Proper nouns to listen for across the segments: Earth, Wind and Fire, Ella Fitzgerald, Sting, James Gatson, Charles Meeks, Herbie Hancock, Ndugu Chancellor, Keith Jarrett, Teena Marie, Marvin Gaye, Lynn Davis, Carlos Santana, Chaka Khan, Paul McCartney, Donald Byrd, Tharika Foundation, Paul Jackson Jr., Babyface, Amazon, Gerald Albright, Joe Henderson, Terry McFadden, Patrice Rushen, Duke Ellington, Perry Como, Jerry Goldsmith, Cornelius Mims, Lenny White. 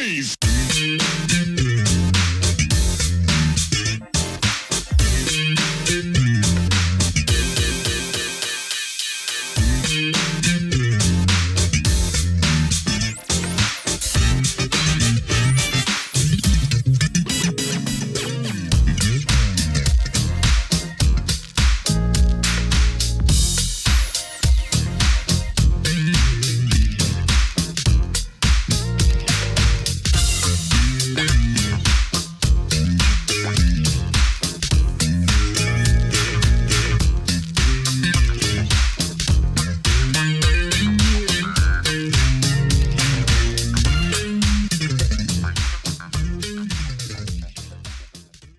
days.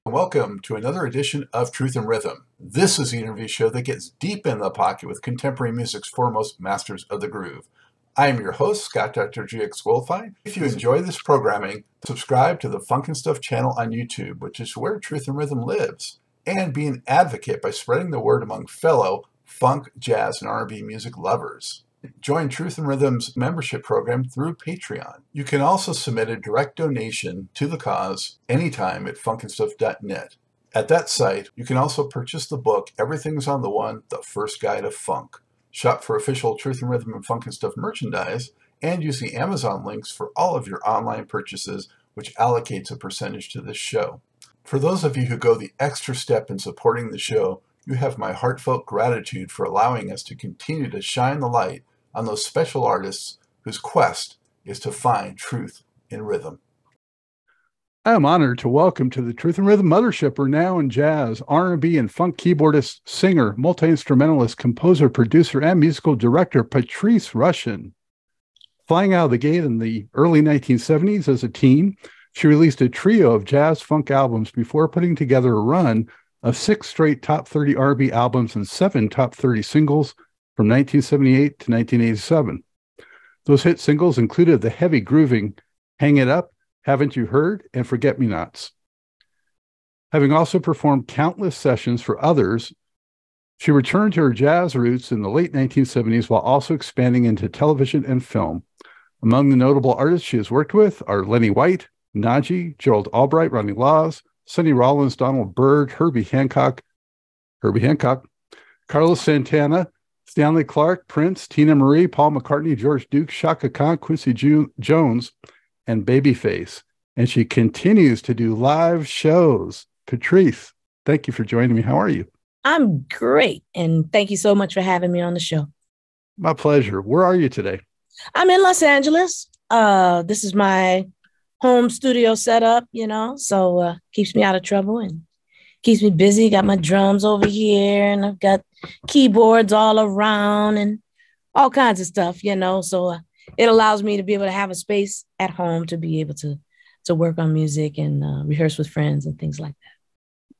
Welcome to another edition of Truth in Rhythm. This is the interview show that gets deep in the pocket with contemporary music's foremost masters of the groove. I am your host, Scott Dr. GX Goldfine. If you enjoy this programming, subscribe to the Funkin' Stuff channel on YouTube, which is where Truth in Rhythm lives, and be an advocate by spreading the word among fellow funk, jazz, and R&B music lovers. Join Truth in Rhythm's membership program through Patreon. You can also submit a direct donation to the cause anytime at funkinstuff.net. At that site, you can also purchase the book, Everything's on the One, The First Guide of Funk. Shop for official Truth in Rhythm and Funkin' Stuff merchandise, and use the Amazon links for all of your online purchases, which allocates a percentage to this show. For those of you who go the extra step in supporting the show, you have my heartfelt gratitude for allowing us to continue to shine the light on those special artists whose quest is to find truth in rhythm. I am honored to welcome to the Truth in Rhythm Mothership renowned jazz, R&B, and funk keyboardist, singer, multi-instrumentalist, composer, producer, and musical director Patrice Rushen. Flying out of the gate in the early 1970s as a teen, she released a trio of jazz funk albums before putting together a run of 6 straight top 30 R&B albums and 7 top 30 singles from 1978 to 1987. Those hit singles included the heavy grooving Hang It Up, Haven't You Heard, and Forget Me Nots. Having also performed countless sessions for others, she returned to her jazz roots in the late 1970s while also expanding into television and film. Among the notable artists she has worked with are Lenny White, Najee, Gerald Albright, Ronnie Laws, Sonny Rollins, Donald Byrd, Herbie Hancock, Carlos Santana, Stanley Clarke, Prince, Teena Marie, Paul McCartney, George Duke, Chaka Khan, Quincy Jones, and Babyface. And she continues to do live shows. Patrice, thank you for joining me. How are you? I'm great. And thank you so much for having me on the show. My pleasure. Where are you today? I'm in Los Angeles. This is my home studio setup, you know, so keeps me out of trouble and keeps me busy. Got my drums over here and I've got keyboards all around and all kinds of stuff, you know, so it allows me to be able to have a space at home to be able to work on music and rehearse with friends and things like that.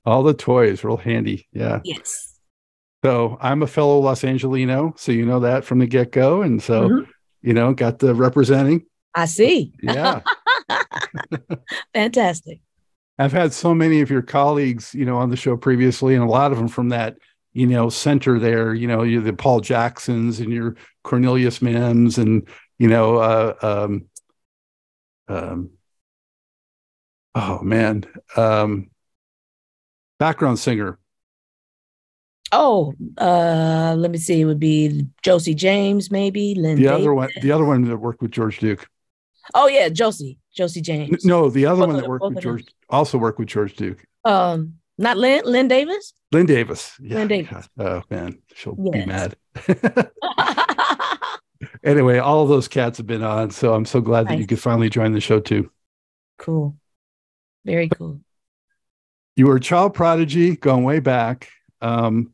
All the toys, real handy. Yeah. Yes. So I'm a fellow Los Angelino, so you know that from the get-go. And so, you know, got the representing. I see. Yeah. Fantastic. I've had so many of your colleagues, you know, on the show previously, and a lot of them from that, you know, center there, you know, you're the Paul Jacksons and your Cornelius Mims and, you know, background singer. Let me see. It would be Josie James, maybe. The other one that worked with George Duke. Oh yeah, Josie James. No, the other one that worked with George, also worked with George Duke. Not Lynn Davis? Lynn Davis. Yeah. Lynn Davis. Oh man, she'll be mad. Anyway, all of those cats have been on, so I'm so glad that you could finally join the show too. Cool. Very cool. You were a child prodigy going way back. What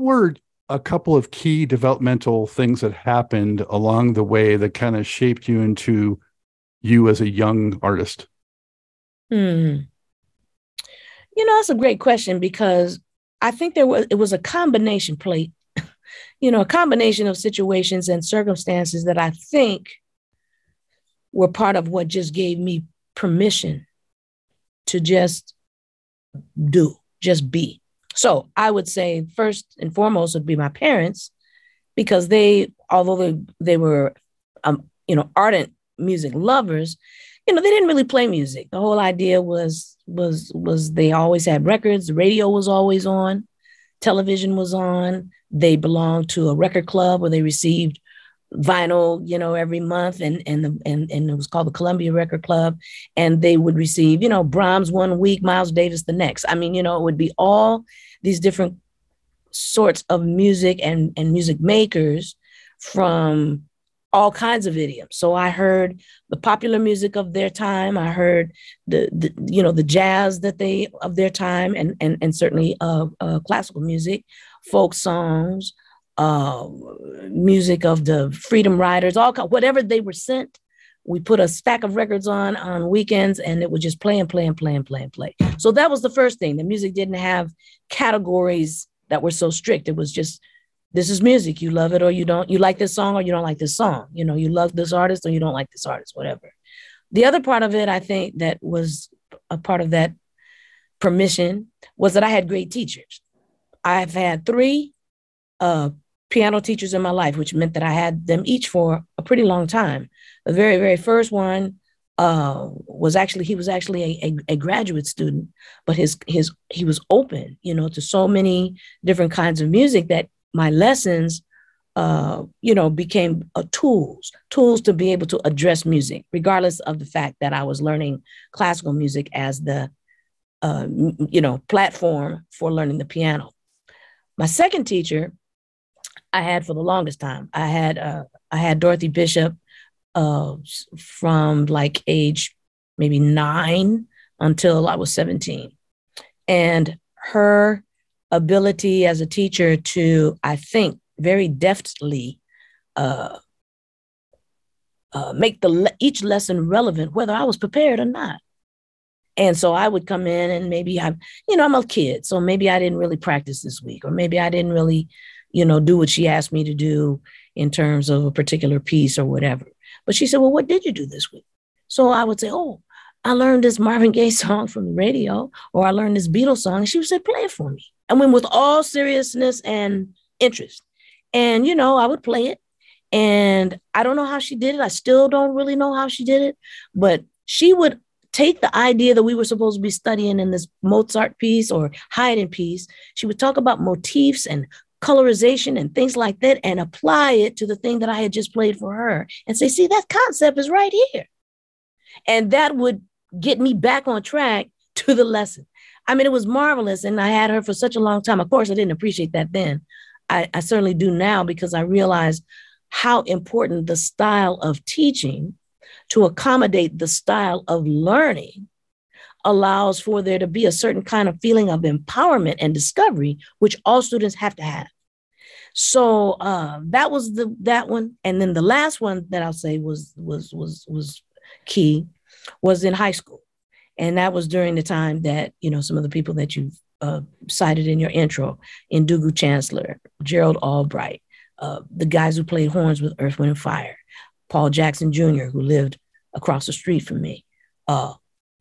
were a couple of key developmental things that happened along the way that kind of shaped you into you as a young artist? You know, that's a great question, because I think it was a combination plate, you know, a combination of situations and circumstances that I think were part of what just gave me permission to just do, just be. So I would say first and foremost would be my parents, because although they were, you know, ardent music lovers, you know, they didn't really play music. The whole idea was they always had records. Radio was always on. Television was on. They belonged to a record club where they received vinyl, you know, every month. And it was called the Columbia Record Club. And they would receive, you know, Brahms one week, Miles Davis the next. I mean, you know, it would be all these different sorts of music and music makers from all kinds of idioms. So I heard the popular music of their time. I heard the jazz of their time, and certainly classical music, folk songs, music of the Freedom Riders, whatever they were sent. We put a stack of records on weekends, and it would just play and play and play and play and play. So that was the first thing. The music didn't have categories that were so strict. It was just, this is music. You love it or you don't. You like this song or you don't like this song. You know, you love this artist or you don't like this artist, whatever. The other part of it, I think, that was a part of that permission was that I had great teachers. I've had three piano teachers in my life, which meant that I had them each for a pretty long time. The very, very first one was actually a graduate student, but he was open, you know, to so many different kinds of music that my lessons, became tools to be able to address music, regardless of the fact that I was learning classical music as the, platform for learning the piano. My second teacher I had for the longest time. I had Dorothy Bishop, from like age maybe 9 until I was 17. And her ability as a teacher to, I think, very deftly make each lesson relevant, whether I was prepared or not. And so I would come in and maybe I'm a kid, so maybe I didn't really practice this week, or maybe I didn't really, do what she asked me to do in terms of a particular piece or whatever. But she said, well, what did you do this week? So I would say, oh, I learned this Marvin Gaye song from the radio, or I learned this Beatles song. And she would say, play it for me. I mean, with all seriousness and interest. And, I would play it. And I don't know how she did it. I still don't really know how she did it. But she would take the idea that we were supposed to be studying in this Mozart piece or Haydn piece. She would talk about motifs and colorization and things like that, and apply it to the thing that I had just played for her and say, see, that concept is right here. And that would get me back on track to the lesson. I mean, it was marvelous. And I had her for such a long time. Of course, I didn't appreciate that then. I certainly do now, because I realized how important the style of teaching to accommodate the style of learning allows for there to be a certain kind of feeling of empowerment and discovery, which all students have to have. So that was that one. And then the last one that I'll say was key was in high school. And that was during the time that, some of the people that you cited in your intro, Ndugu Chancellor, Gerald Albright, the guys who played horns with Earth, Wind and Fire, Paul Jackson Jr., who lived across the street from me,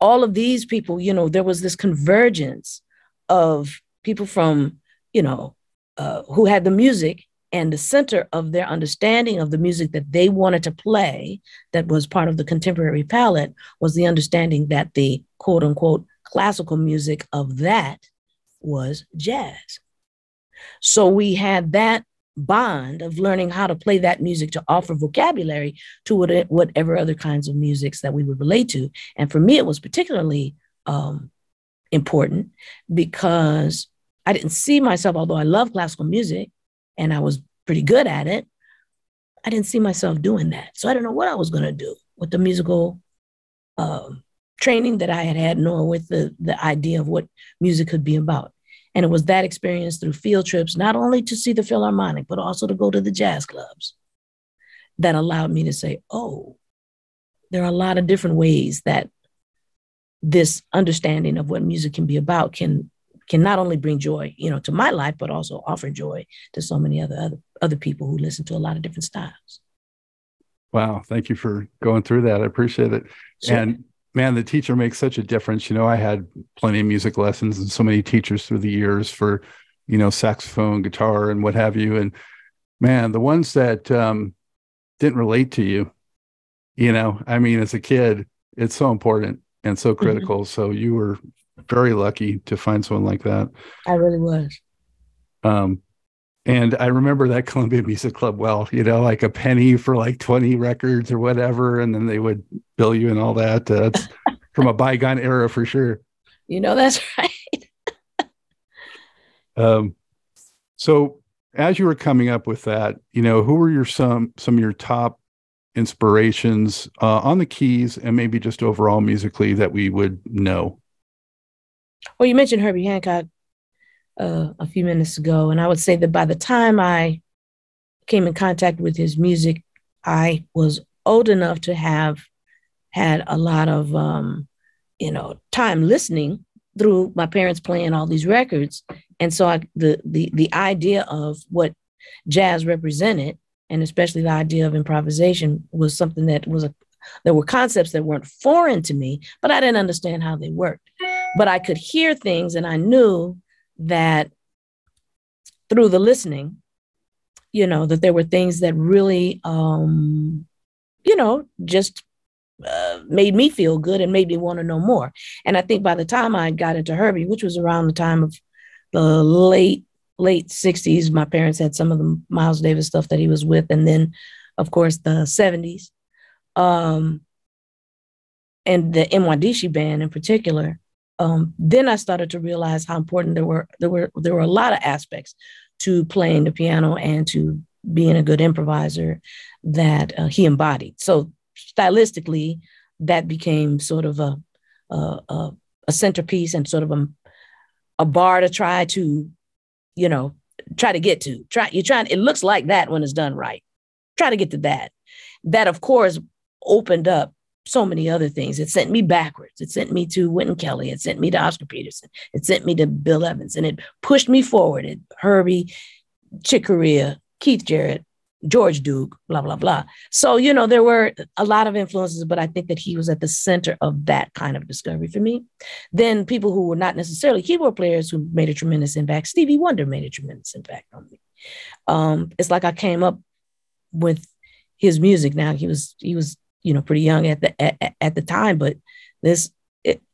all of these people, there was this convergence of people from, who had the music and the center of their understanding of the music that they wanted to play that was part of the contemporary palette was the understanding that the quote unquote classical music of that was jazz. So we had that bond of learning how to play that music to offer vocabulary to whatever other kinds of musics that we would relate to. And for me, it was particularly important because I didn't see myself, although I love classical music and I was pretty good at it, I didn't see myself doing that. So I don't know what I was going to do with the musical training that I had, nor with the idea of what music could be about. And it was that experience through field trips, not only to see the Philharmonic, but also to go to the jazz clubs, that allowed me to say, oh, there are a lot of different ways that this understanding of what music can be about can not only bring joy, to my life, but also offer joy to so many other people who listen to a lot of different styles. Wow. Thank you for going through that. I appreciate it. Sure. And man, the teacher makes such a difference. I had plenty of music lessons and so many teachers through the years for, saxophone, guitar, and what have you. And man, the ones that didn't relate to you, you know, I mean, as a kid, it's so important and so critical. Mm-hmm. So you were very lucky to find someone like that. I really was. And I remember that Columbia Music Club well, you know, like a penny for like 20 records or whatever. And then they would bill you and all that. That's from a bygone era for sure. You know, that's right. So as you were coming up with that, you know, who were your some of your top inspirations on the keys and maybe just overall musically that we would know? Well, you mentioned Herbie Hancock a few minutes ago, and I would say that by the time I came in contact with his music, I was old enough to have had a lot of, you know, time listening through my parents playing all these records. And so the idea of what jazz represented, and especially the idea of improvisation, was something that was there were concepts that weren't foreign to me, but I didn't understand how they worked. But I could hear things, and I knew that through the listening, you know, that there were things that really, you know, just made me feel good and made me want to know more. And I think by the time I got into Herbie, which was around the time of the late 60s, my parents had some of the Miles Davis stuff that he was with. And then, of course, the 70s. And the NYDC band in particular. Then I started to realize how important there were a lot of aspects to playing the piano and to being a good improviser that he embodied. So stylistically, that became sort of a centerpiece and sort of a bar to try to, you know, it looks like that when it's done right. Try to get to that. That, of course, opened up so many other things. It sent me backwards. It sent me to Wynton Kelly. It sent me to Oscar Peterson. It sent me to Bill Evans, and it pushed me forward. It Herbie, Chick Corea, Keith Jarrett, George Duke, blah, blah, blah. So, you know, there were a lot of influences, but I think that he was at the center of that kind of discovery for me. Then people who were not necessarily keyboard players who made a tremendous impact. Stevie Wonder made a tremendous impact on me. It's like I came up with his music. Now he was, you know, pretty young at the time, but this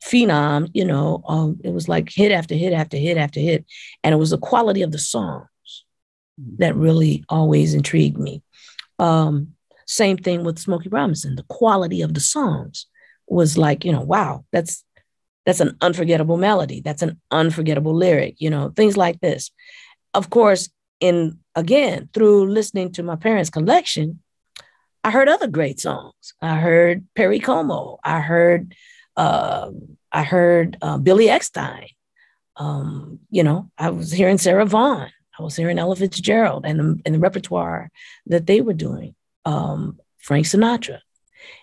phenom, you know, it was like hit after hit after hit after hit. And it was the quality of the songs that really always intrigued me. Same thing with Smokey Robinson. The quality of the songs was like, you know, wow, that's an unforgettable melody. That's an unforgettable lyric, you know, things like this. Of course, again, through listening to my parents' collection, I heard other great songs. I heard Perry Como. I heard Billy Eckstine. You know, I was hearing Sarah Vaughan. I was hearing Ella Fitzgerald and the repertoire that they were doing. Frank Sinatra.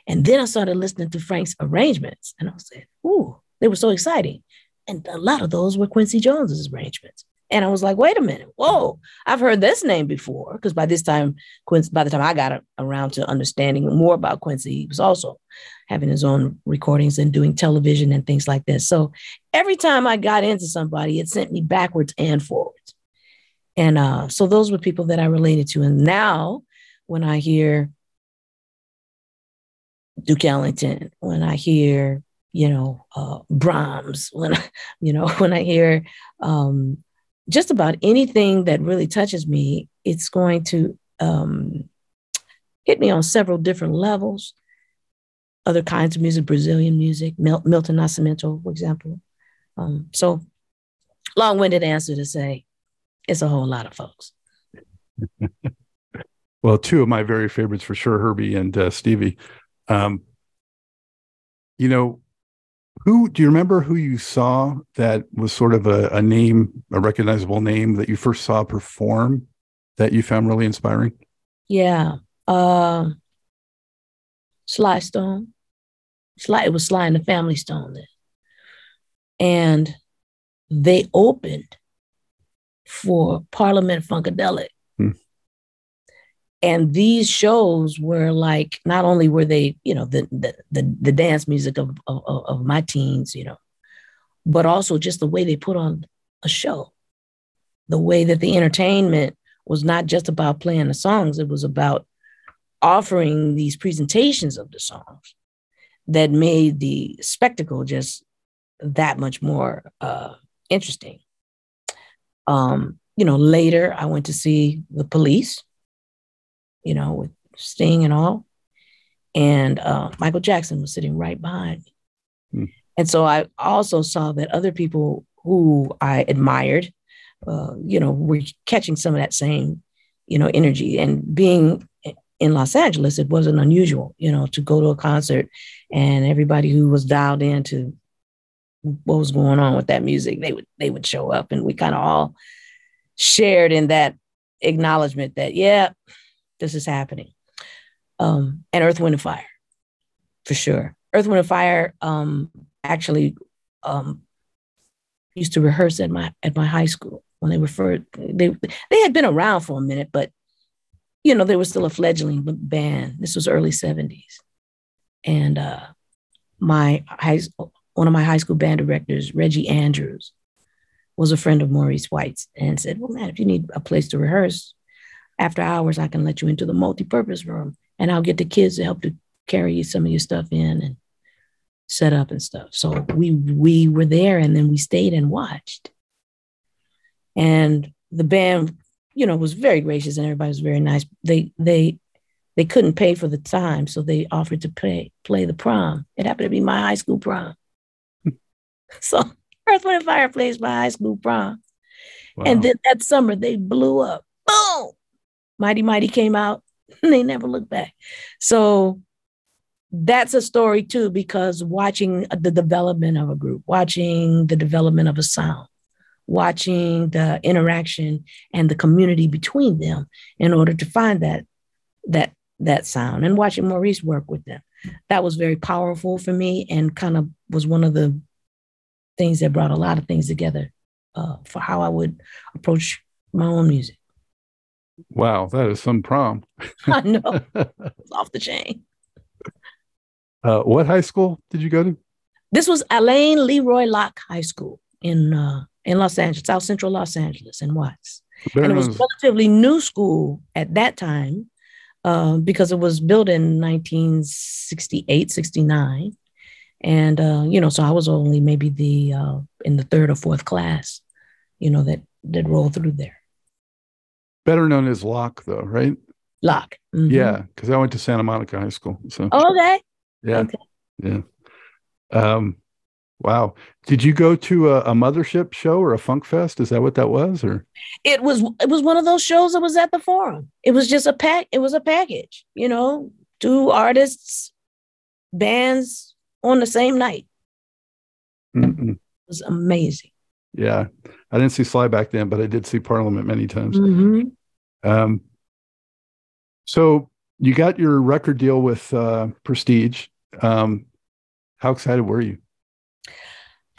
And then I started listening to Frank's arrangements, and I said, ooh, they were so exciting. And a lot of those were Quincy Jones's arrangements. And I was like, wait a minute, whoa, I've heard this name before. Because by this time, by the time I got around to understanding more about Quincy, he was also having his own recordings and doing television and things like this. So every time I got into somebody, it sent me backwards and forwards. And so those were people that I related to. And now when I hear Duke Ellington, when I hear, you know, Brahms, when I hear, just about anything that really touches me, it's going to hit me on several different levels. Other kinds of music, Brazilian music, Milton Nascimento, for example. So long-winded answer to say, it's a whole lot of folks. Well, two of my very favorites for sure, Herbie and Stevie. You know, do you remember who you saw that was sort of a name, a recognizable name that you first saw perform that you found really inspiring? Yeah. Sly Stone. It was Sly and the Family Stone then. And they opened for Parliament Funkadelic. And these shows were like, not only were they, you know, the dance music of my teens, you know, but also just the way they put on a show, the way that the entertainment was not just about playing the songs. It was about offering these presentations of the songs that made the spectacle just that much more interesting. Later I went to see The Police, with Sting and all. And Michael Jackson was sitting right behind me. Mm. And so I also saw that other people who I admired, were catching some of that same, energy. And being in Los Angeles, it wasn't unusual, to go to a concert and everybody who was dialed into what was going on with that music, they would show up, and we kind of all shared in that acknowledgement that, yeah, this is happening. And Earth, Wind and Fire, for sure. Earth, Wind and Fire actually used to rehearse at my high school when they had been around for a minute, but they were still a fledgling band. This was early 70s, and one of my high school band directors, Reggie Andrews, was a friend of Maurice White's, and said, "Well, man, if you need a place to rehearse after hours, I can let you into the multipurpose room, and I'll get the kids to help to carry some of your stuff in and set up and stuff." So we were there, and then we stayed and watched. And the band, was very gracious, and everybody was very nice. They couldn't pay for the time, so they offered to play the prom. It happened to be my high school prom. So Earth, Wind, and Fire plays my high school prom. Wow. And then that summer they blew up. Boom! Mighty Mighty came out, and they never looked back. So that's a story too, because watching the development of a group, watching the development of a sound, watching the interaction and the community between them in order to find that sound, and watching Maurice work with them. That was very powerful for me, and kind of was one of the things that brought a lot of things together for how I would approach my own music. Wow, that is some prom. I know. It's off the chain. What high school did you go to? This was Alain Leroy Locke High School in Los Angeles, South Central Los Angeles, in Watts. And it was a relatively new school at that time because it was built in 1968, 69. And, so I was only maybe in the third or fourth class, that rolled through there. Better known as Locke, though, right? Locke. Mm-hmm. Yeah, because I went to Santa Monica High School. So. Oh, okay. Yeah. Okay. Yeah. Wow. Did you go to a mothership show or a funk fest? Is that what that was? Or it was one of those shows that was at the Forum. It was just a package, two artists, bands on the same night. Mm-mm. It was amazing. Yeah. I didn't see Sly back then, but I did see Parliament many times. Mm-hmm. So you got your record deal with Prestige. How excited were you?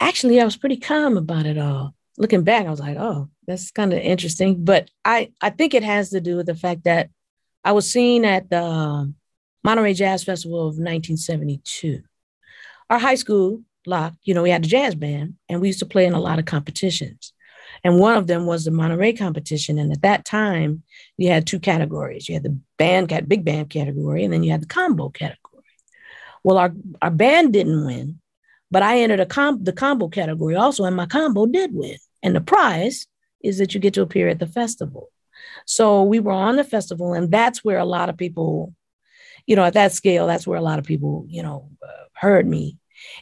Actually, I was pretty calm about it all. Looking back, I was like, oh, that's kind of interesting. But I think it has to do with the fact that I was seen at the Monterey Jazz Festival of 1972. Our high school, Locke, we had a jazz band, and we used to play in a lot of competitions. And one of them was the Monterey competition. And at that time, you had two categories. You had the big band category, and then you had the combo category. Well, our band didn't win, but I entered the combo category also, and my combo did win. And the prize is that you get to appear at the festival. So we were on the festival, and that's where a lot of people, at that scale, that's where a lot of people, heard me.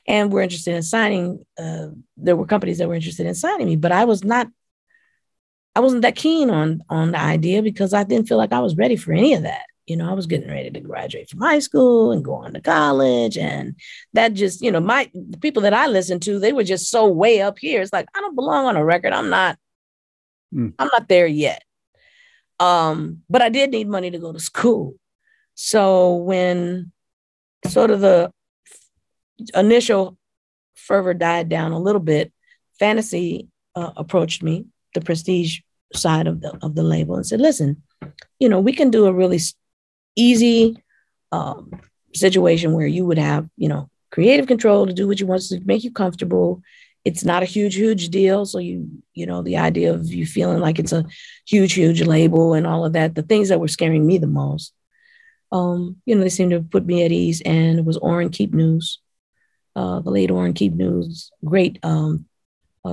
And were interested in signing. There were companies that were interested in signing me, but I wasn't that keen on the idea, because I didn't feel like I was ready for any of that. I was getting ready to graduate from high school and go on to college, and that just, the people that I listened to, they were just so way up here. It's like, I don't belong on a record. I'm not there yet. But I did need money to go to school. So when sort of the initial fervor died down a little bit, Fantasy approached me, the Prestige side of the label, and said, listen, we can do a really easy situation where you would have, creative control to do what you want, to make you comfortable. It's not a huge deal. So the idea of you feeling like it's a huge label and all of that, the things that were scaring me the most you know, they seemed to put me at ease. And it was Orrin Keepnews, the late Orrin Keepnews, great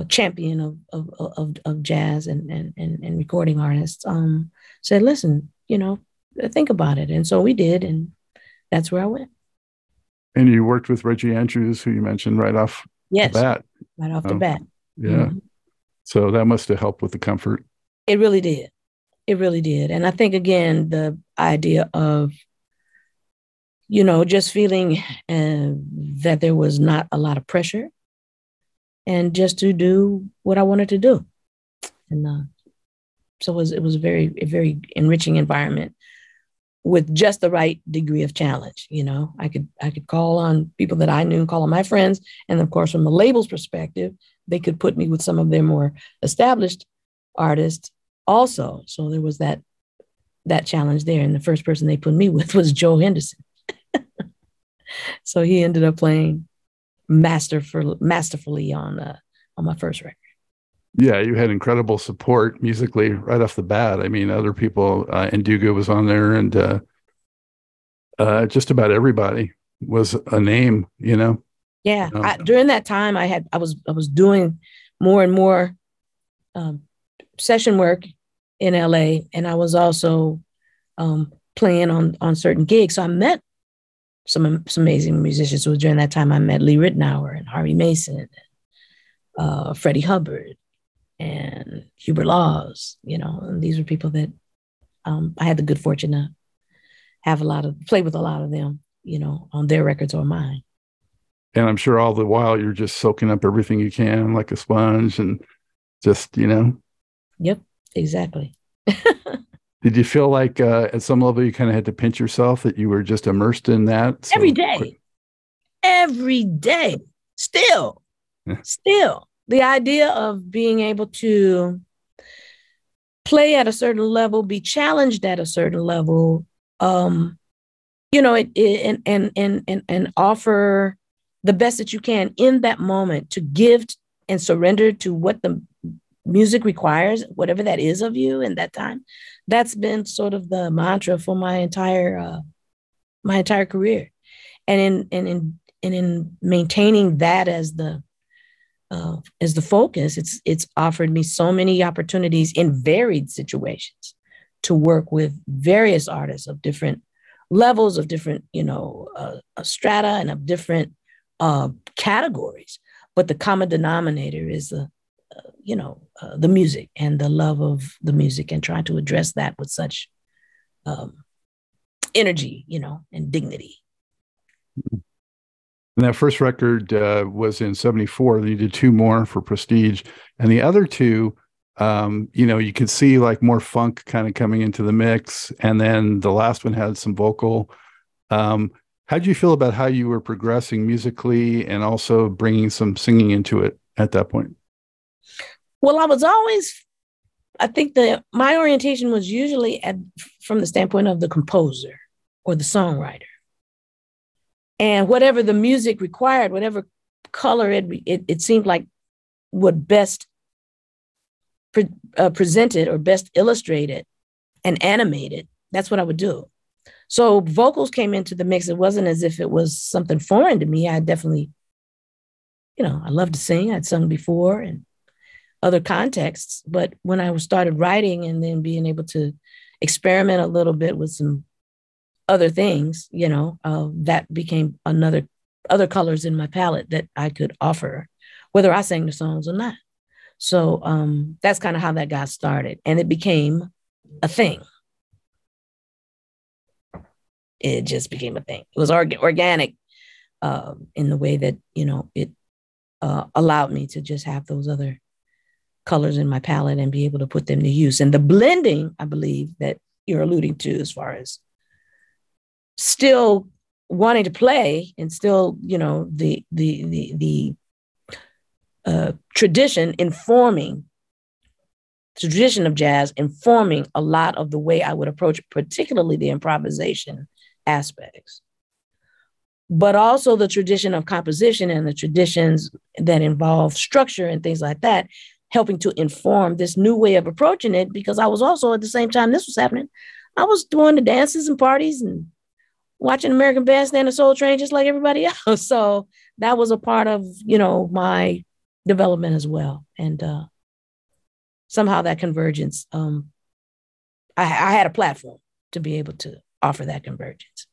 champion of jazz and recording artists, said, listen, you know, think about it. And so we did. And that's where I went. And you worked with Reggie Andrews, who you mentioned right off the bat. Right off the bat. Yeah. Mm-hmm. So that must have helped with the comfort. It really did. It really did. And I think, again, the idea of, you know, just feeling that there was not a lot of pressure and just to do what I wanted to do. And so it was a very enriching environment with just the right degree of challenge. You know, I could call on people that I knew, call on my friends. And of course, from the label's perspective, they could put me with some of their more established artists also. So there was that challenge there. And the first person they put me with was Joe Henderson. So he ended up playing masterfully on my first record. Yeah, you had incredible support musically right off the bat. I mean, other people, Nduga was on there, and just about everybody was a name, you know? Yeah. During that time, I was doing more and more session work in LA, and I was also playing on certain gigs. So I met some amazing musicians. So during that time, I met Lee Rittenour and Harvey Mason, and Freddie Hubbard, and Hubert Laws, you know, and these were people that I had the good fortune to play with a lot of them, you know, on their records or mine. And I'm sure all the while you're just soaking up everything you can like a sponge and just, you know. Yep, exactly. Did you feel like at some level you kind of had to pinch yourself that you were just immersed in that? So every day, still. Still, the idea of being able to play at a certain level, be challenged at a certain level, you know, and offer the best that you can in that moment, to give and surrender to what the music requires, whatever that is of you in that time. That's been sort of the mantra for my entire career, and in maintaining that as the focus, it's offered me so many opportunities in varied situations to work with various artists of different levels, of different, you know, strata, and of different categories. But the common denominator is the music and the love of the music, and trying to address that with such energy, you know, and dignity. Mm-hmm. And that first record was in 1974. You did two more for Prestige. And the other two, you know, you could see like more funk kind of coming into the mix. And then the last one had some vocal. How did you feel about how you were progressing musically and also bringing some singing into it at that point? Well, my orientation was usually from the standpoint of the composer or the songwriter. And whatever the music required, whatever color it seemed like would best presented or best illustrated and animated, that's what I would do. So vocals came into the mix. It wasn't as if it was something foreign to me. I definitely, you know, I love to sing. I'd sung before in other contexts. But when I started writing and then being able to experiment a little bit with some other things, you know, that became other colors in my palette that I could offer, whether I sang the songs or not. So that's kind of how that got started. And it became a thing. It just became a thing. It was organic in the way that, you know, it allowed me to just have those other colors in my palette and be able to put them to use. And the blending, I believe, that you're alluding to, as far as still wanting to play and still, you know, the tradition of jazz informing a lot of the way I would approach, particularly the improvisation aspects, but also the tradition of composition and the traditions that involve structure and things like that, helping to inform this new way of approaching it. Because I was also, at the same time this was happening, I was doing the dances and parties and watching American Bandstand and Soul Train just like everybody else. So that was a part of, you know, my development as well. And somehow that convergence, I had a platform to be able to offer that convergence.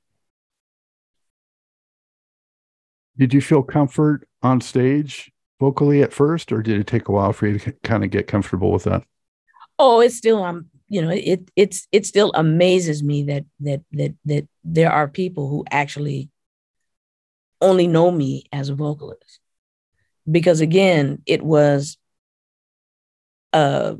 Did you feel comfort on stage vocally at first, or did it take a while for you to kind of get comfortable with that? Oh, it's still, you know, it still amazes me that there are people who actually only know me as a vocalist, because again, it was an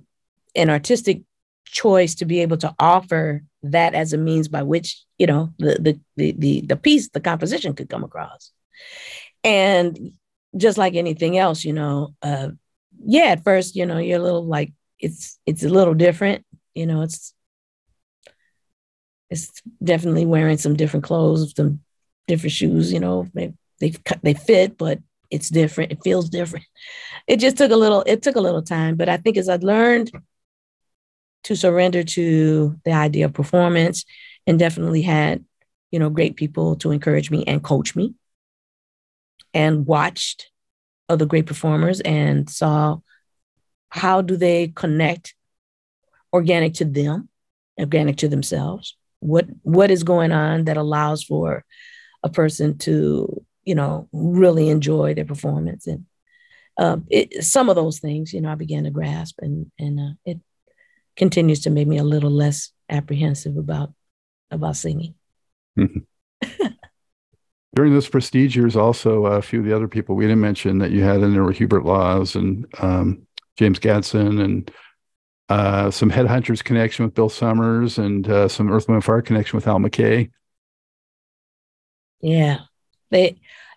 artistic choice to be able to offer that as a means by which, you know, the piece, the composition could come across. And just like anything else, you know, at first, you know, you're a little like, it's a little different, you know, it's definitely wearing some different clothes, some different shoes, you know, they fit, but it's different. It feels different. It just took a little time, but I think as I learned to surrender to the idea of performance, and definitely had, you know, great people to encourage me and coach me, and watched other great performers and saw how do they connect organic to them, organic to themselves. What is going on that allows for a person to, you know, really enjoy their performance. And some of those things, you know, I began to grasp, and it continues to make me a little less apprehensive about singing. Mm-hmm. During those Prestige years, also a few of the other people we didn't mention that you had in there were Hubert Laws and James Gadsden, and some Headhunters connection with Bill Summers, and some Earth, Wind and Fire connection with Al McKay. Yeah,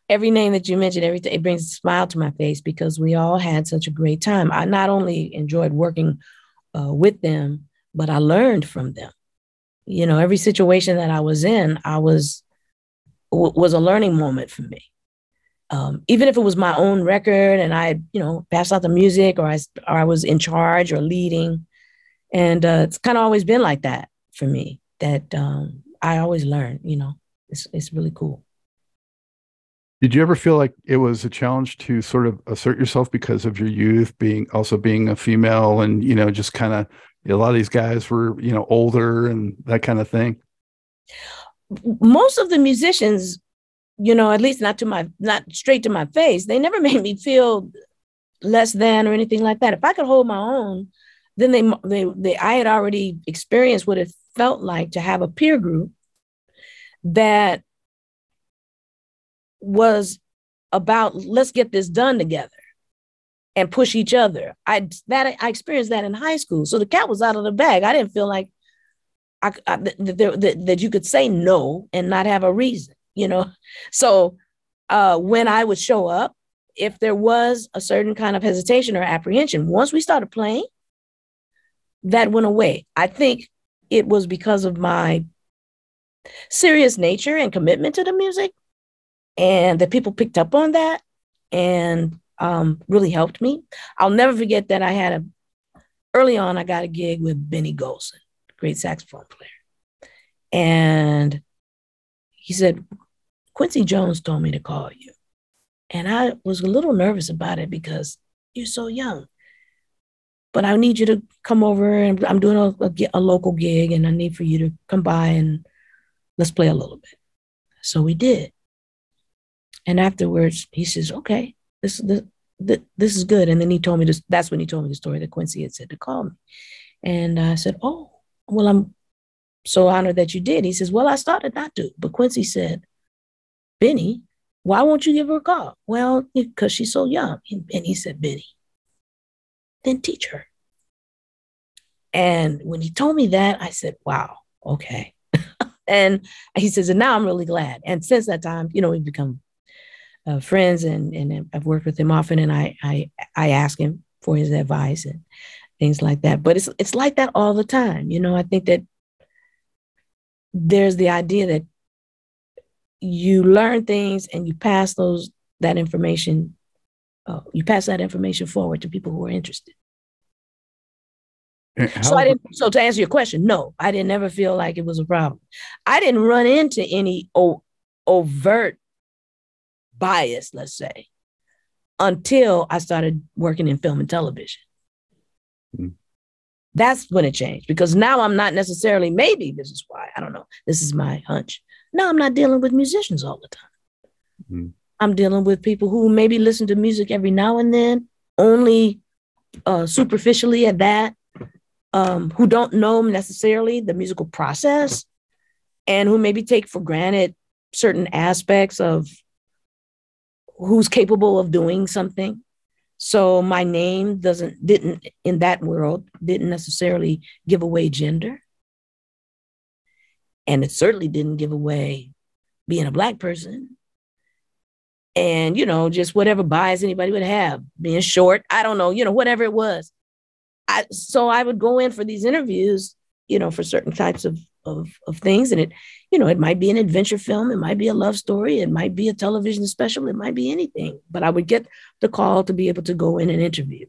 every name that you mentioned, everything, it brings a smile to my face, because we all had such a great time. I not only enjoyed working with them, but I learned from them. You know, every situation that I was in, was a learning moment for me. Even if it was my own record, and I, you know, passed out the music, or I was in charge or leading, and it's kind of always been like that for me. That I always learn. You know, it's really cool. Did you ever feel like it was a challenge to sort of assert yourself because of your youth, being a female, and, you know, just kind of, you know, a lot of these guys were, you know, older and that kind of thing? Most of the musicians, you know, at least not straight to my face, they never made me feel less than or anything like that. If I could hold my own, then I had already experienced what it felt like to have a peer group that was about, let's get this done together and push each other. I experienced that in high school. So the cat was out of the bag. I didn't feel like that you could say no and not have a reason, you know? So when I would show up, if there was a certain kind of hesitation or apprehension, once we started playing, that went away. I think it was because of my serious nature and commitment to the music, and that people picked up on that and really helped me. I'll never forget that I had early on, I got a gig with Benny Golson, great saxophone player. And he said, Quincy Jones told me to call you. And I was a little nervous about it because you're so young, but I need you to come over, and I'm doing a local gig, and I need for you to come by and let's play a little bit. So we did. And afterwards, he says, okay, this is good. And then he told me this. That's when he told me the story that Quincy had said to call me. And I said, oh, well, I'm so honored that you did. He says, well, I started not to. But Quincy said, Benny, why won't you give her a call? Well, because she's so young. And he said, Benny, then teach her. And when he told me that, I said, wow, okay. And he says, and now I'm really glad. And since that time, you know, we've become friends, and I've worked with him often, and I ask him for his advice and things like that. But it's like that all the time. You know, I think that there's the idea that you learn things and you pass that information forward to people who are interested. So I didn't. So to answer your question, no, I didn't ever feel like it was a problem. I didn't run into any overt bias, let's say, until I started working in film and television. Mm. That's when it changed, because now I'm not necessarily, maybe this is why, I don't know, this is my hunch. No, I'm not dealing with musicians all the time. Mm. I'm dealing with people who maybe listen to music every now and then, only superficially at that, who don't know necessarily the musical process, and who maybe take for granted certain aspects of who's capable of doing something. So my name didn't in that world, didn't necessarily give away gender. And it certainly didn't give away being a Black person. And, you know, just whatever bias anybody would have, being short, I don't know, you know, whatever it was. So I would go in for these interviews, you know, for certain types of things. And it, you know, it might be an adventure film. It might be a love story. It might be a television special. It might be anything. But I would get the call to be able to go in and interview.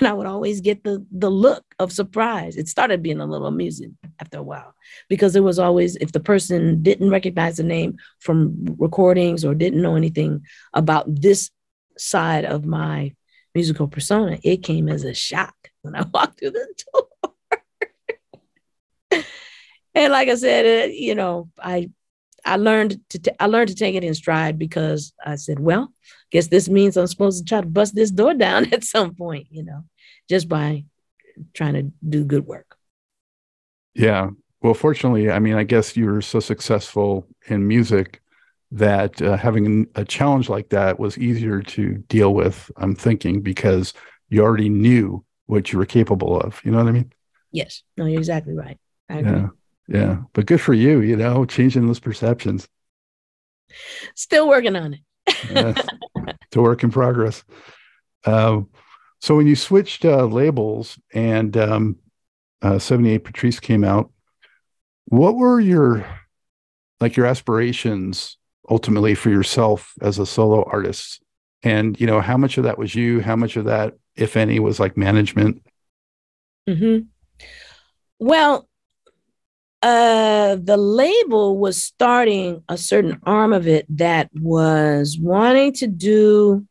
And I would always get the look of surprise. It started being a little amusing after a while, because there was always, if the person didn't recognize the name from recordings or didn't know anything about this side of my musical persona, it came as a shock when I walked through the door. And like I said, you know, I learned to take it in stride, because I said, well, guess this means I'm supposed to try to bust this door down at some point, you know, just by trying to do good work. Yeah. Well, fortunately, I mean, I guess you were so successful in music that having a challenge like that was easier to deal with, I'm thinking, because you already knew what you were capable of. You know what I mean? Yes. No, you're exactly right. I agree. Yeah. Yeah. But good for you, you know, changing those perceptions. Still working on it. Yes. It's a work in progress. So when you switched labels and 78 Patrice came out, what were your aspirations ultimately for yourself as a solo artist? And, you know, how much of that was you? How much of that, if any, was like management? Mm-hmm. Well, the label was starting a certain arm of it that was wanting to do,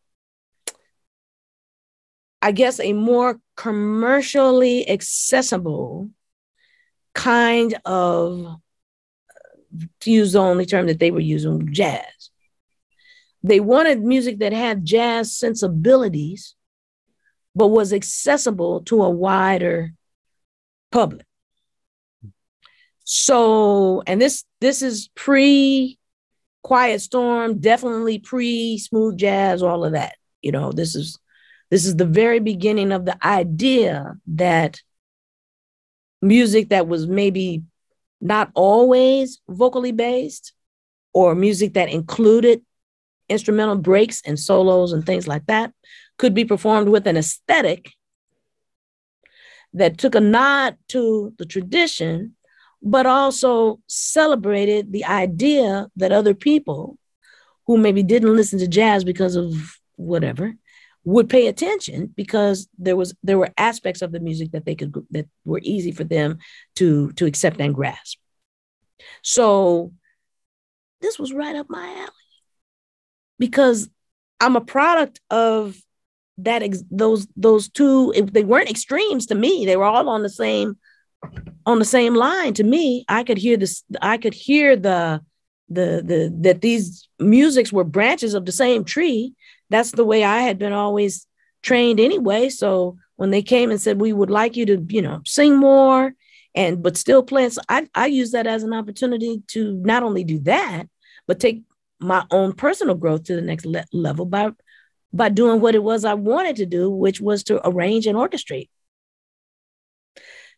I guess, a more commercially accessible kind of, to use the only term that they were using, jazz. They wanted music that had jazz sensibilities, but was accessible to a wider public. So, and this is pre Quiet Storm, definitely pre smooth jazz, all of that. You know, this is the very beginning of the idea that music that was maybe not always vocally based, or music that included instrumental breaks and solos and things like that, could be performed with an aesthetic that took a nod to the tradition, but also celebrated the idea that other people who maybe didn't listen to jazz because of whatever would pay attention, because there were aspects of the music that were easy for them to accept and grasp. So this was right up my alley, because I'm a product of that. Those two, they weren't extremes to me. They were all on the same. On the same line to me. I could hear this. I could hear that these musics were branches of the same tree. That's the way I had been always trained anyway. So when they came and said, we would like you to, you know, sing more but still play. So I used that as an opportunity to not only do that, but take my own personal growth to the next level by doing what it was I wanted to do, which was to arrange and orchestrate.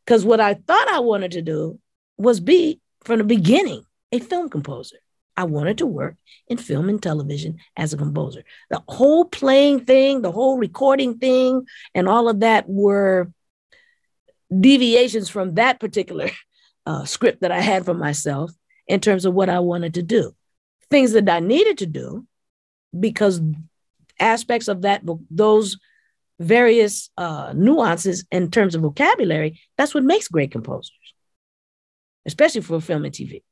Because what I thought I wanted to do was be, from the beginning, a film composer. I wanted to work in film and television as a composer. The whole playing thing, the whole recording thing, and all of that were deviations from that particular script that I had for myself in terms of what I wanted to do. Things that I needed to do, because aspects of that, those various nuances in terms of vocabulary, that's what makes great composers, especially for film and TV.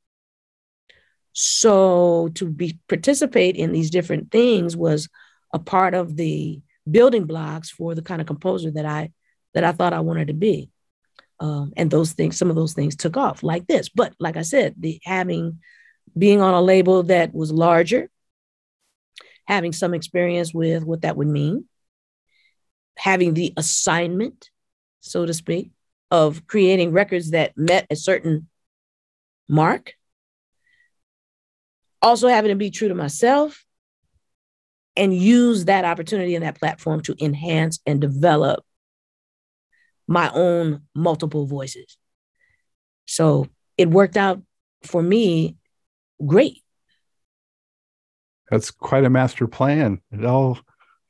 So to participate in these different things was a part of the building blocks for the kind of composer that I thought I wanted to be. And those things, some of those things took off like this. But like I said, being on a label that was larger, having some experience with what that would mean, having the assignment, so to speak, of creating records that met a certain mark. Also having to be true to myself and use that opportunity and that platform to enhance and develop my own multiple voices. So it worked out for me great. That's quite a master plan. It all,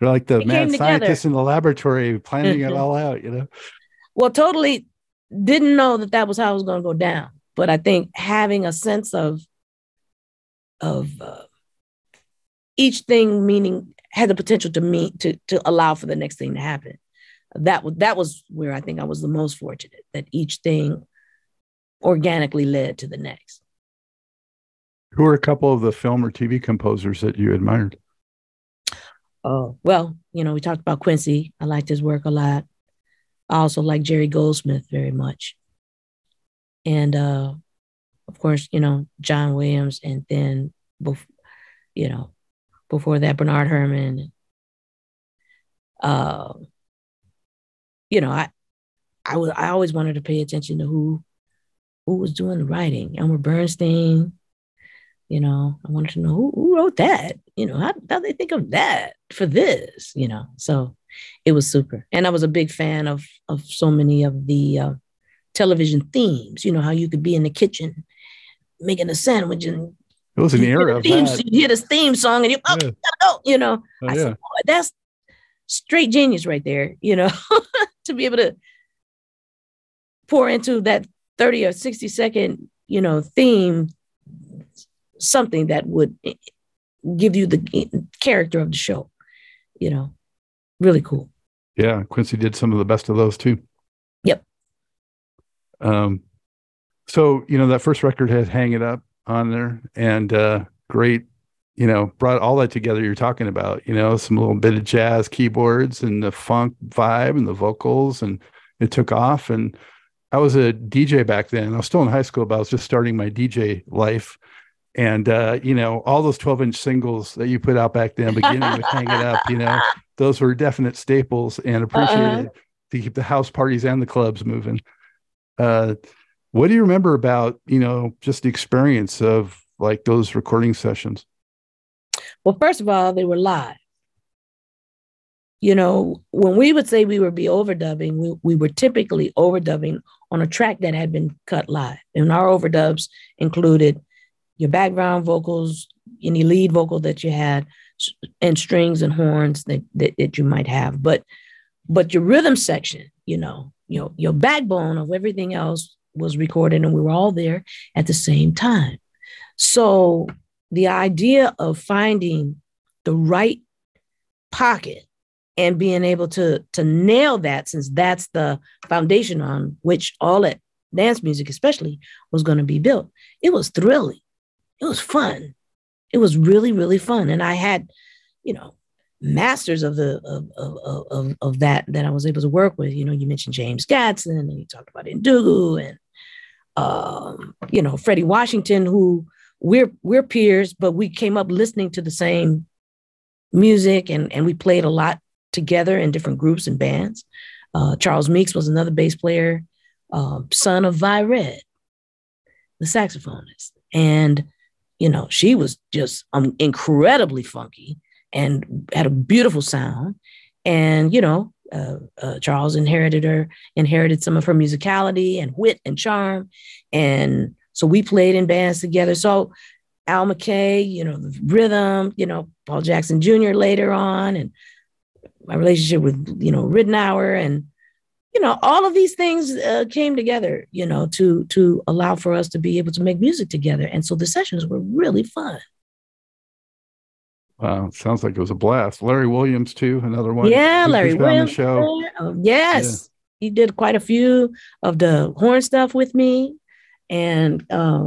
they're like the mad scientists in the laboratory planning it all out, you know? Well, totally didn't know that was how it was going to go down. But I think having a sense of each thing meaning had the potential to allow for the next thing to happen. That was where I think I was the most fortunate, that each thing organically led to the next. Who are a couple of the film or TV composers that you admired? Oh, well, you know, we talked about Quincy. I liked his work a lot. I also like Jerry Goldsmith very much. And, of course, you know, John Williams. And then, before that, Bernard Herrmann. You know, I always wanted to pay attention to who was doing the writing. Elmer Bernstein, you know, I wanted to know who wrote that, you know, how they think of that for this, you know, so it was super. And I was a big fan of so many of the television themes, you know, how you could be in the kitchen making a sandwich and it was an era of that. You hear this theme song and you said, oh, that's straight genius right there, you know, to be able to pour into that 30 or 60 second, you know, theme, something that would give you the character of the show, you know, really cool. Yeah. Quincy did some of the best of those too. Yep. So, you know, that first record had Hang It Up on there and, great, you know, brought all that together you're talking about, you know, some little bit of jazz keyboards and the funk vibe and the vocals, and it took off. And I was a DJ back then. I was still in high school, but I was just starting my DJ life. And, you know, all those 12-inch singles that you put out back then, beginning with Hang It Up, you know, those were definite staples and appreciated to keep the house parties and the clubs moving. What do you remember about, you know, just the experience of like those recording sessions? Well, first of all, they were live. You know, when we would say we would be overdubbing, we were typically overdubbing on a track that had been cut live. And our overdubs included your background vocals, any lead vocal that you had, and strings and horns that you might have. But your rhythm section, you know, your backbone of everything else was recorded, and we were all there at the same time. So the idea of finding the right pocket and being able to nail that, since that's the foundation on which all that dance music especially was going to be built, it was thrilling. It was fun. It was really, really fun. And I had, you know, masters of that I was able to work with. You know, you mentioned James Gatson and you talked about Ndugu and, you know, Freddie Washington, who we're peers, but we came up listening to the same music and we played a lot together in different groups and bands. Charles Meeks was another bass player, son of Vi Red, the saxophonist. And, you know, she was just incredibly funky and had a beautiful sound. And, you know, Charles inherited some of her musicality and wit and charm. And so we played in bands together. So Al McKay, you know, the rhythm, you know, Paul Jackson Jr. later on, and my relationship with, you know, Rittenour, and, you know, all of these things came together, you know, to allow for us to be able to make music together. And so the sessions were really fun. Wow, sounds like it was a blast. Larry Williams too, another one. Yeah, Larry Williams. Show. Yes, yeah. He did quite a few of the horn stuff with me, and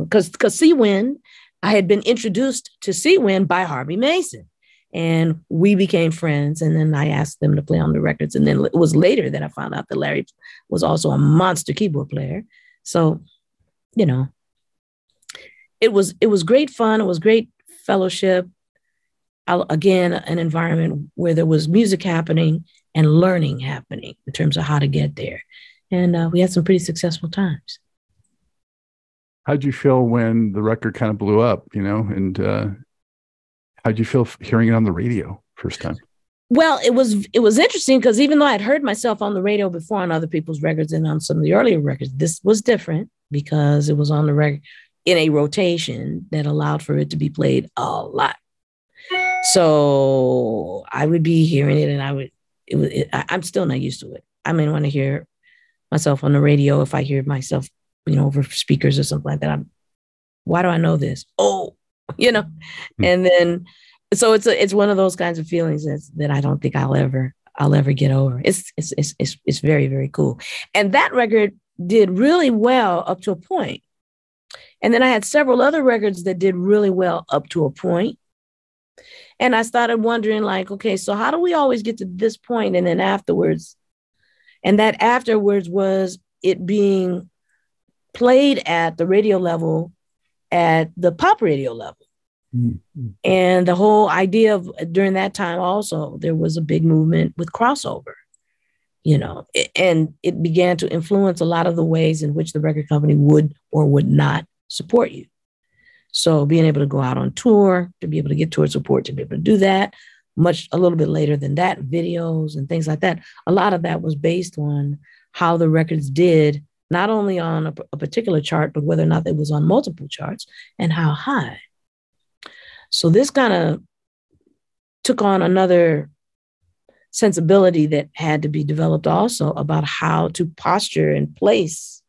because Sea Wind, I had been introduced to Sea Wind by Harvey Mason, and we became friends. And then I asked them to play on the records, and then it was later that I found out that Larry was also a monster keyboard player. So, you know, it was great fun. It was great fellowship. Again, an environment where there was music happening and learning happening in terms of how to get there. And we had some pretty successful times. How'd you feel when the record kind of blew up, you know, and how'd you feel hearing it on the radio first time? Well, it was interesting because even though I'd heard myself on the radio before on other people's records and on some of the earlier records, this was different because it was on the record in a rotation that allowed for it to be played a lot. So I would be hearing it and I'm still not used to it. I may want to hear myself on the radio. If I hear myself, you know, over speakers or something like that, why do I know this? Oh, you know, and then, so it's one of those kinds of feelings that I don't think I'll ever get over. It's very, very cool. And that record did really well up to a point. And then I had several other records that did really well up to a point. And I started wondering, like, okay, so how do we always get to this point? And then afterwards, and that afterwards was it being played at the radio level, at the pop radio level. Mm-hmm. And the whole idea of during that time also, there was a big movement with crossover, you know, and it began to influence a lot of the ways in which the record company would or would not support you. So being able to go out on tour, to be able to get tour support, to be able to do that, a little bit later than that, videos and things like that. A lot of that was based on how the records did, not only on a particular chart, but whether or not it was on multiple charts and how high. So this kind of took on another sensibility that had to be developed also about how to posture and place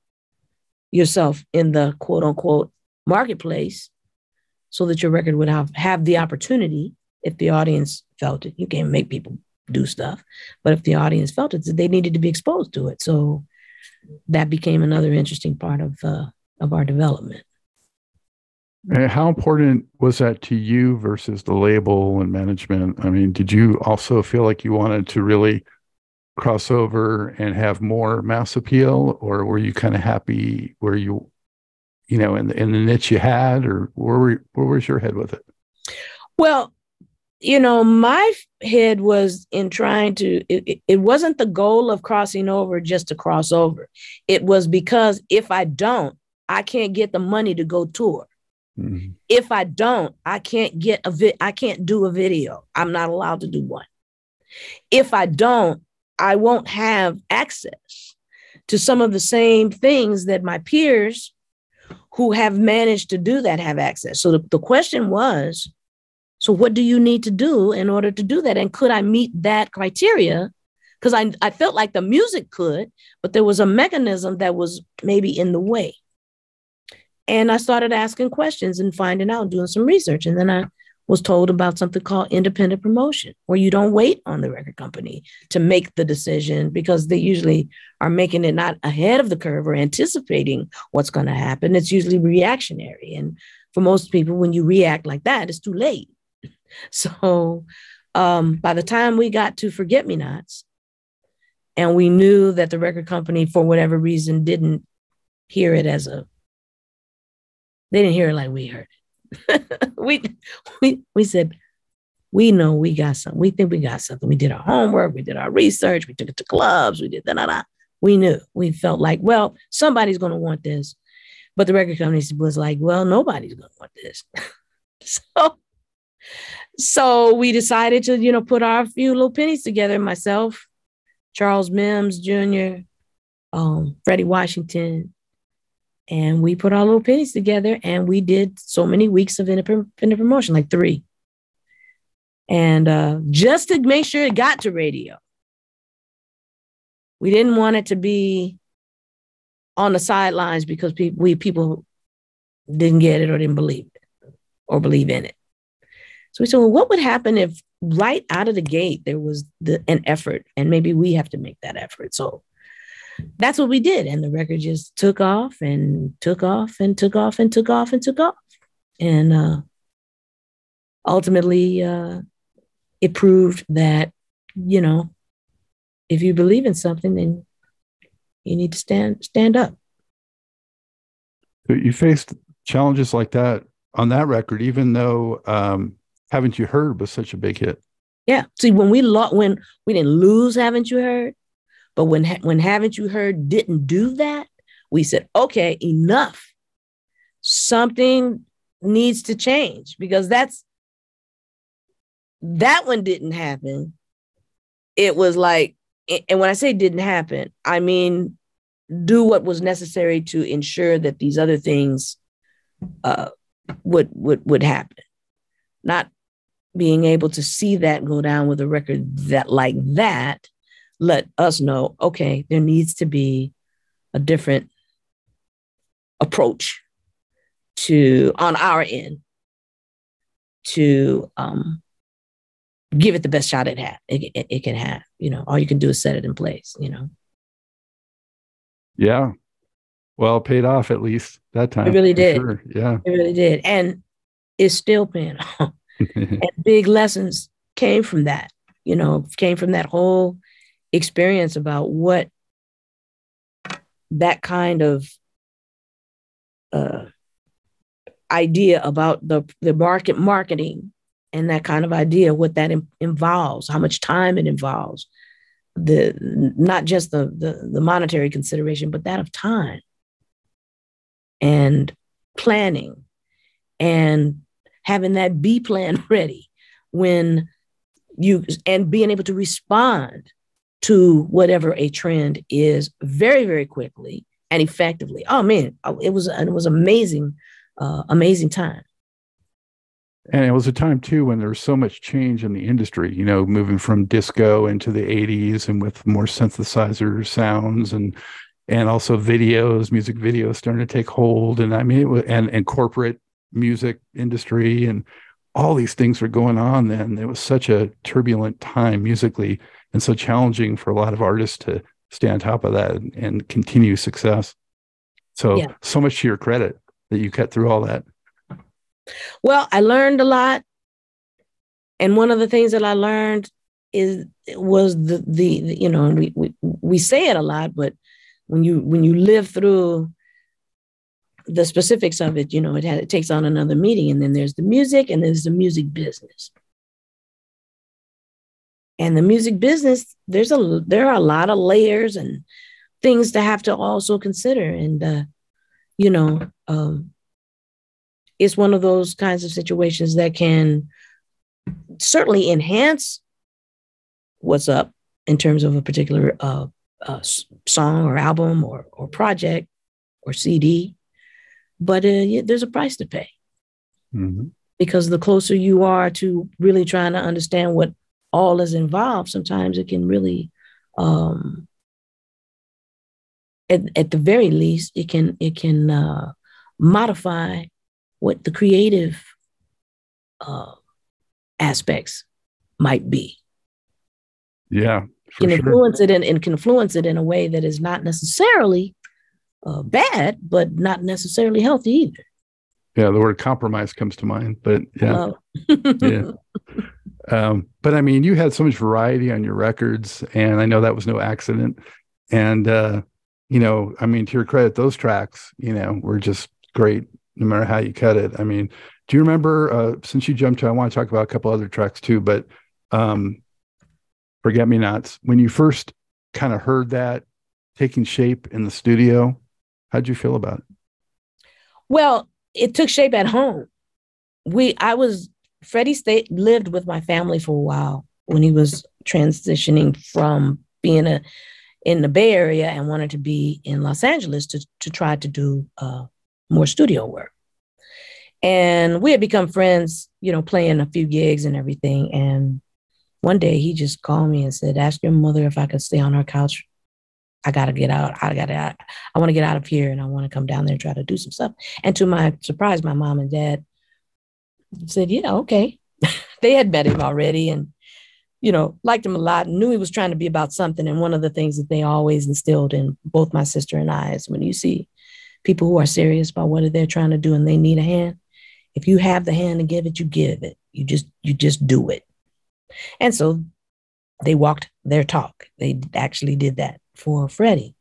yourself in the quote unquote marketplace so that your record would have the opportunity. If the audience felt it, you can't make people do stuff, but if the audience felt it, they needed to be exposed to it. So that became another interesting part of our development. And how important was that to you versus the label and management? I mean, did you also feel like you wanted to really cross over and have more mass appeal, or were you kind of happy where you know, in the niche you had, or where was your head with it? Well, you know, my head was in trying to, it wasn't the goal of crossing over just to cross over. It was because if I don't, I can't get the money to go tour. Mm-hmm. If I don't, I can't get I can't do a video. I'm not allowed to do one. If I don't, I won't have access to some of the same things that my peers who have managed to do that have access. So the question was, so what do you need to do in order to do that? And could I meet that criteria? Because I felt like the music could, but there was a mechanism that was maybe in the way. And I started asking questions and finding out, doing some research. And then I was told about something called independent promotion, where you don't wait on the record company to make the decision because they usually are making it not ahead of the curve or anticipating what's going to happen. It's usually reactionary. And for most people, when you react like that, it's too late. So by the time we got to Forget Me Nots and we knew that the record company, for whatever reason, didn't hear it they didn't hear it like we heard it. we said, we know we got something. We think we got something. We did our homework. We did our research. We took it to clubs. We did that. We knew. We felt like, well, somebody's going to want this. But the record company was like, well, nobody's going to want this. So we decided to, you know, put our few little pennies together, myself, Charles Mims Jr., Freddie Washington. And we put our little pennies together and we did so many weeks of independent promotion, like 3. And just to make sure it got to radio. We didn't want it to be on the sidelines because people didn't get it or didn't believe it or believe in it. So we said, well, what would happen if right out of the gate there was an effort, and maybe we have to make that effort? So that's what we did. And the record just took off and took off and took off and took off and took off. And ultimately, it proved that, you know, if you believe in something, then you need to stand up. You faced challenges like that on that record, even though Haven't You Heard was such a big hit. Yeah. See, when we didn't lose Haven't You Heard, but when Haven't You Heard didn't do that, we said, okay, enough. Something needs to change, because that one didn't happen. It was like, and when I say didn't happen, I mean, do what was necessary to ensure that these other things would happen. Not being able to see that go down with a record that like that let us know, okay, there needs to be a different approach to on our end to give it the best shot it can have. You know, all you can do is set it in place, you know. Yeah. Well, it paid off at least that time. It really did. Sure. Yeah. It really did. And it's still paying off. And big lessons came from that, you know, came from that whole experience about what that kind of idea about the marketing and that kind of idea, what that involves, how much time it involves. Not just the monetary consideration, but that of time and planning and having that B plan ready and being able to respond to whatever a trend is very, very quickly and effectively. Oh man, it was amazing, amazing time. And it was a time, too, when there was so much change in the industry, you know, moving from disco into the 80s and with more synthesizer sounds and also videos, music videos starting to take hold. And I mean, it was, and corporate music industry and all these things were going on then. It was such a turbulent time musically and so challenging for a lot of artists to stay on top of that and continue success. So, yeah. So much to your credit that you cut through all that. Well, I learned a lot. And one of the things that I learned was the you know, and we say it a lot, but when you live through the specifics of it, you know, it takes on another meaning. And then there's the music and there's the music business. And the music business, there are a lot of layers and things to have to also consider. And, you know, it's one of those kinds of situations that can certainly enhance what's up in terms of a particular song or album or project or CD. But there's a price to pay, mm-hmm. because the closer you are to really trying to understand what all is involved, sometimes it can really, at the very least, it can modify what the creative aspects might be. Yeah, for sure. Influence it and can influence it in a way that is not necessarily bad, but not necessarily healthy either. Yeah, the word compromise comes to mind, but yeah. Yeah. But I mean, you had so much variety on your records, and I know that was no accident. And, you know, I mean, to your credit, those tracks, you know, were just great. No matter how you cut it. I mean, do you remember, since you jumped to, I want to talk about a couple other tracks too, but Forget Me Nots, when you first kind of heard that taking shape in the studio, how'd you feel about it? Well, it took shape at home. Freddie lived with my family for a while when he was transitioning from being in the Bay Area and wanted to be in Los Angeles to try to do, more studio work. And we had become friends, you know, playing a few gigs and everything. And one day he just called me and said, ask your mother if I could stay on her couch. I got to get out. I want to get out of here. And I want to come down there and try to do some stuff. And to my surprise, my mom and dad said, yeah, okay. they had met him already and, you know, liked him a lot and knew he was trying to be about something. And one of the things that they always instilled in both my sister and I is when you see people who are serious about what they're trying to do and they need a hand, if you have the hand to give it, you give it. You just do it. And so they walked their talk. They actually did that for Freddie.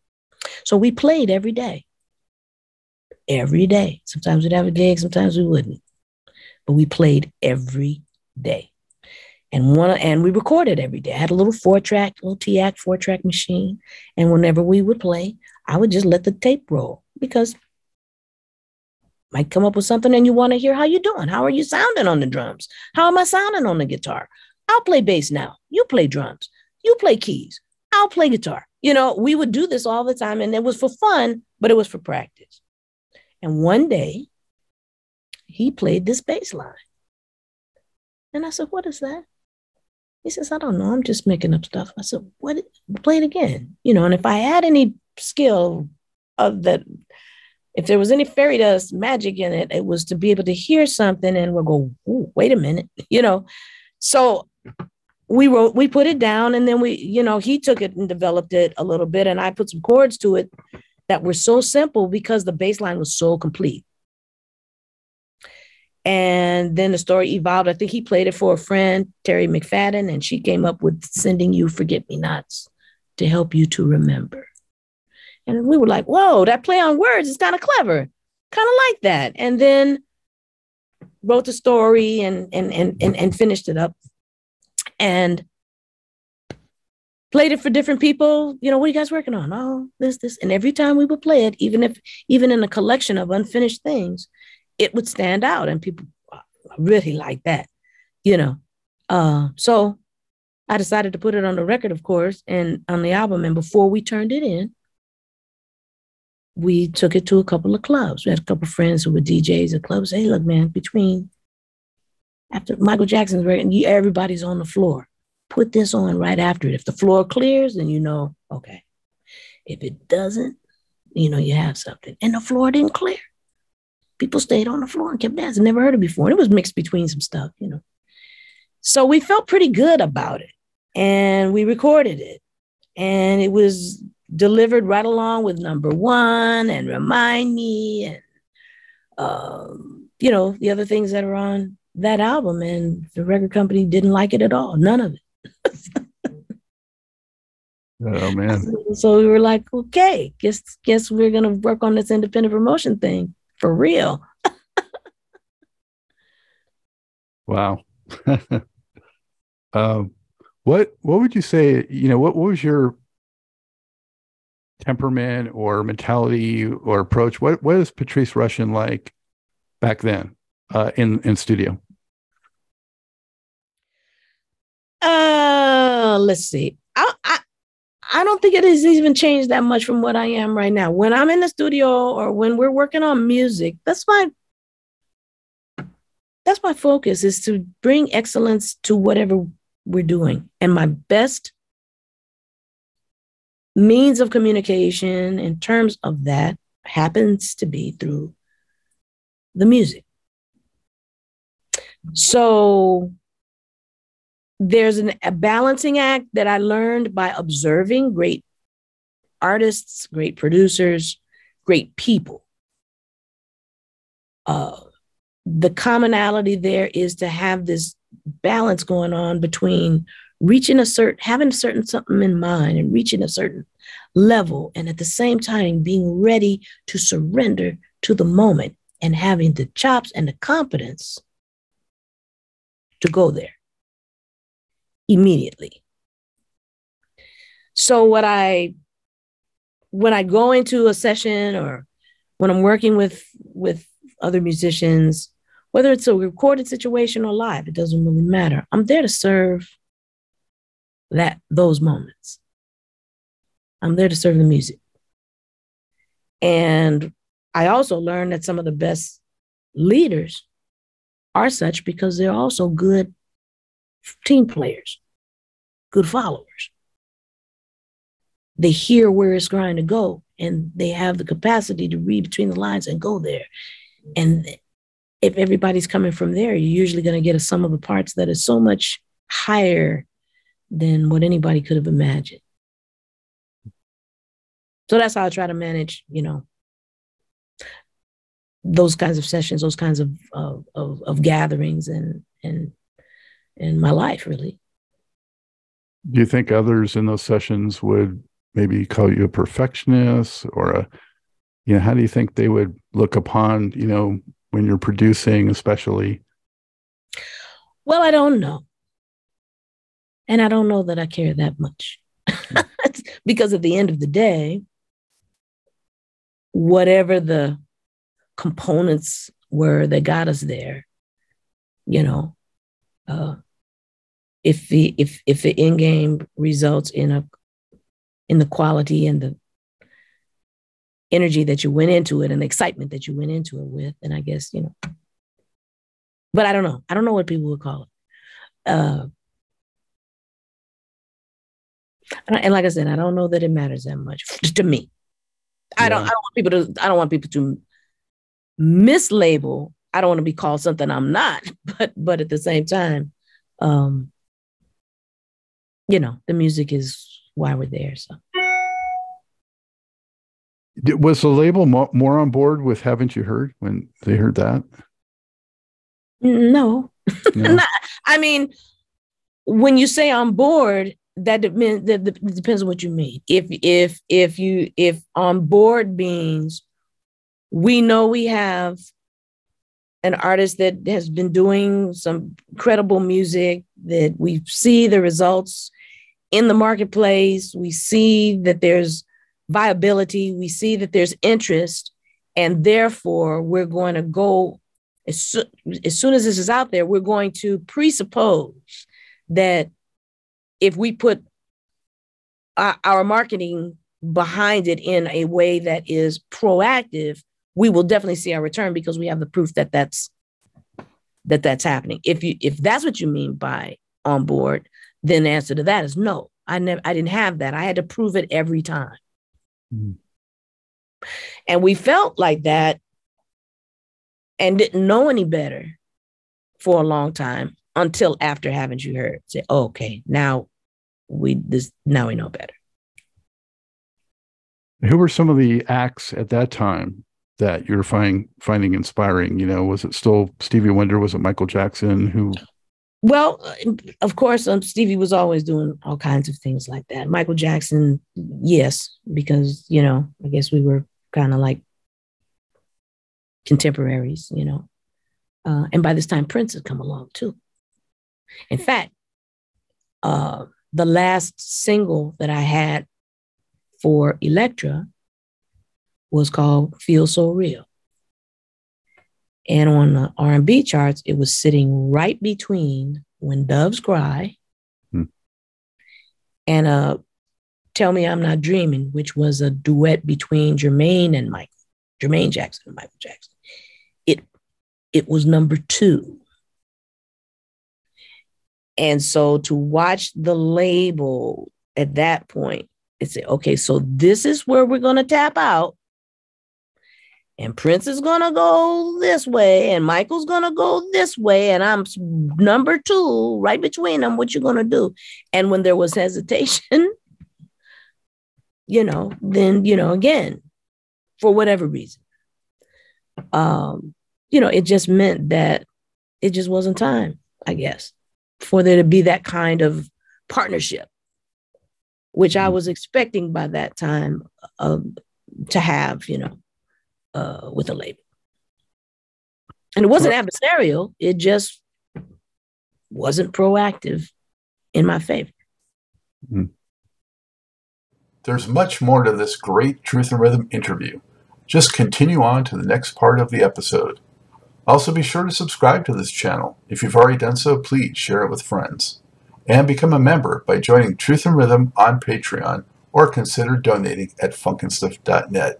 So we played every day. Every day. Sometimes we'd have a gig, sometimes we wouldn't. But we played every day. And we recorded every day. I had a little four-track machine. And whenever we would play, I would just let the tape roll because might come up with something and you want to hear how you're doing. How are you sounding on the drums? How am I sounding on the guitar? I'll play bass now. You play drums. You play keys. I'll play guitar. You know, we would do this all the time and it was for fun, but it was for practice. And one day he played this bass line. And I said, what is that? He says, I don't know. I'm just making up stuff. I said, what? Play it again. You know, and if I had any skill of that, if there was any fairy dust magic in it, it was to be able to hear something and we'll go, ooh, wait a minute, you know. So we put it down and then we, you know, he took it and developed it a little bit and I put some chords to it that were so simple because the bass line was so complete. And then the story evolved. I think he played it for a friend, Terry McFadden, and she came up with sending you Forget-Me-Nots to help you to remember. And we were like, whoa, that play on words is kind of clever. Kind of like that. And then wrote the story and finished it up and played it for different people. You know, what are you guys working on? Oh, this. And every time we would play it, even in a collection of unfinished things, it would stand out. And people really like that, you know. So I decided to put it on the record, of course, and on the album. And before we turned it in, we took it to a couple of clubs. We had a couple of friends who were DJs at clubs. Hey, look, man, after Michael Jackson's record, everybody's on the floor. Put this on right after it. If the floor clears, then you know, okay. If it doesn't, you know, you have something. And the floor didn't clear. People stayed on the floor and kept dancing. Never heard it before. And it was mixed between some stuff, you know. So we felt pretty good about it. And we recorded it. And it was delivered right along with Number One and Remind Me and, you know, the other things that are on that album. And the record company didn't like it at all. None of it. Oh, man. So we were like, okay, guess we're going to work on this independent promotion thing for real. Wow. What would you say, you know, what was your temperament or mentality or approach? What is Patrice Rushen like back then in studio? Let's see. I don't think it has even changed that much from what I am right now. When I'm in the studio or when we're working on music, that's my focus is to bring excellence to whatever we're doing. And my best means of communication in terms of that happens to be through the music. So there's a balancing act that I learned by observing great artists, great producers, great people. The commonality there is to have this balance going on between having a certain something in mind and reaching a certain level. And at the same time, being ready to surrender to the moment and having the chops and the competence to go there immediately. So when I go into a session or when I'm working with other musicians, whether it's a recorded situation or live, it doesn't really matter. I'm there to serve those moments. I'm there to serve the music. And I also learned that some of the best leaders are such because they're also good team players, good followers. They hear where it's trying to go and they have the capacity to read between the lines and go there. And if everybody's coming from there, you're usually going to get a sum of the parts that is so much higher than what anybody could have imagined. So that's how I try to manage, you know, those kinds of sessions, those kinds of gatherings and my life, really. Do you think others in those sessions would maybe call you a perfectionist or a, you know, how do you think they would look upon, you know, when you're producing, especially? Well, I don't know. And I don't know that I care that much because at the end of the day, whatever the components were that got us there, you know, if the end game results in the quality and the energy that you went into it and the excitement that you went into it with, and I guess, you know, but I don't know. I don't know what people would call it. And like I said, I don't know that it matters that much to me. Yeah. I don't want people to mislabel. I don't want to be called something I'm not, but at the same time, you know, the music is why we're there. So was the label more on board with Haven't You Heard when they heard that? No. I mean, when you say on board, that depends on what you mean. If on board means we know we have an artist that has been doing some credible music, that we see the results in the marketplace, we see that there's viability, we see that there's interest, and therefore we're going to go, as soon as this is out there, we're going to presuppose that if we put our marketing behind it in a way that is proactive, we will definitely see our return because we have the proof that that's happening. If that's what you mean by on board, then the answer to that is no. I didn't have that. I had to prove it every time. Mm-hmm. And we felt like that and didn't know any better for a long time until after Haven't You Heard. Say, oh, okay, now we know better. Who were some of the acts at that time that you're finding inspiring? You know, was it still Stevie Wonder? Was it Michael Jackson? Who? Well, of course, Stevie was always doing all kinds of things like that. Michael Jackson, yes, because, you know, I guess we were kind of like contemporaries, you know. And by this time, Prince had come along, too. In fact, the last single that I had for Elektra was called Feel So Real. And on the R&B charts, it was sitting right between When Doves Cry and Tell Me I'm Not Dreaming, which was a duet between Jermaine Jackson and Michael Jackson. It was number 2. And so to watch the label at that point, it said, okay, so this is where we're going to tap out. And Prince is going to go this way. And Michael's going to go this way. And I'm number 2 right between them. What you going to do? And when there was hesitation, you know, then, you know, again, for whatever reason, you know, it just meant that it just wasn't time, I guess, for there to be that kind of partnership, which I was expecting by that time to have, you know, with a label. And it wasn't adversarial. It just wasn't proactive in my favor. There's much more to this great Truth in Rhythm interview. Just continue on to the next part of the episode. Also, be sure to subscribe to this channel. If you've already done so, please share it with friends. And become a member by joining Truth in Rhythm on Patreon or consider donating at funkinstuff.net.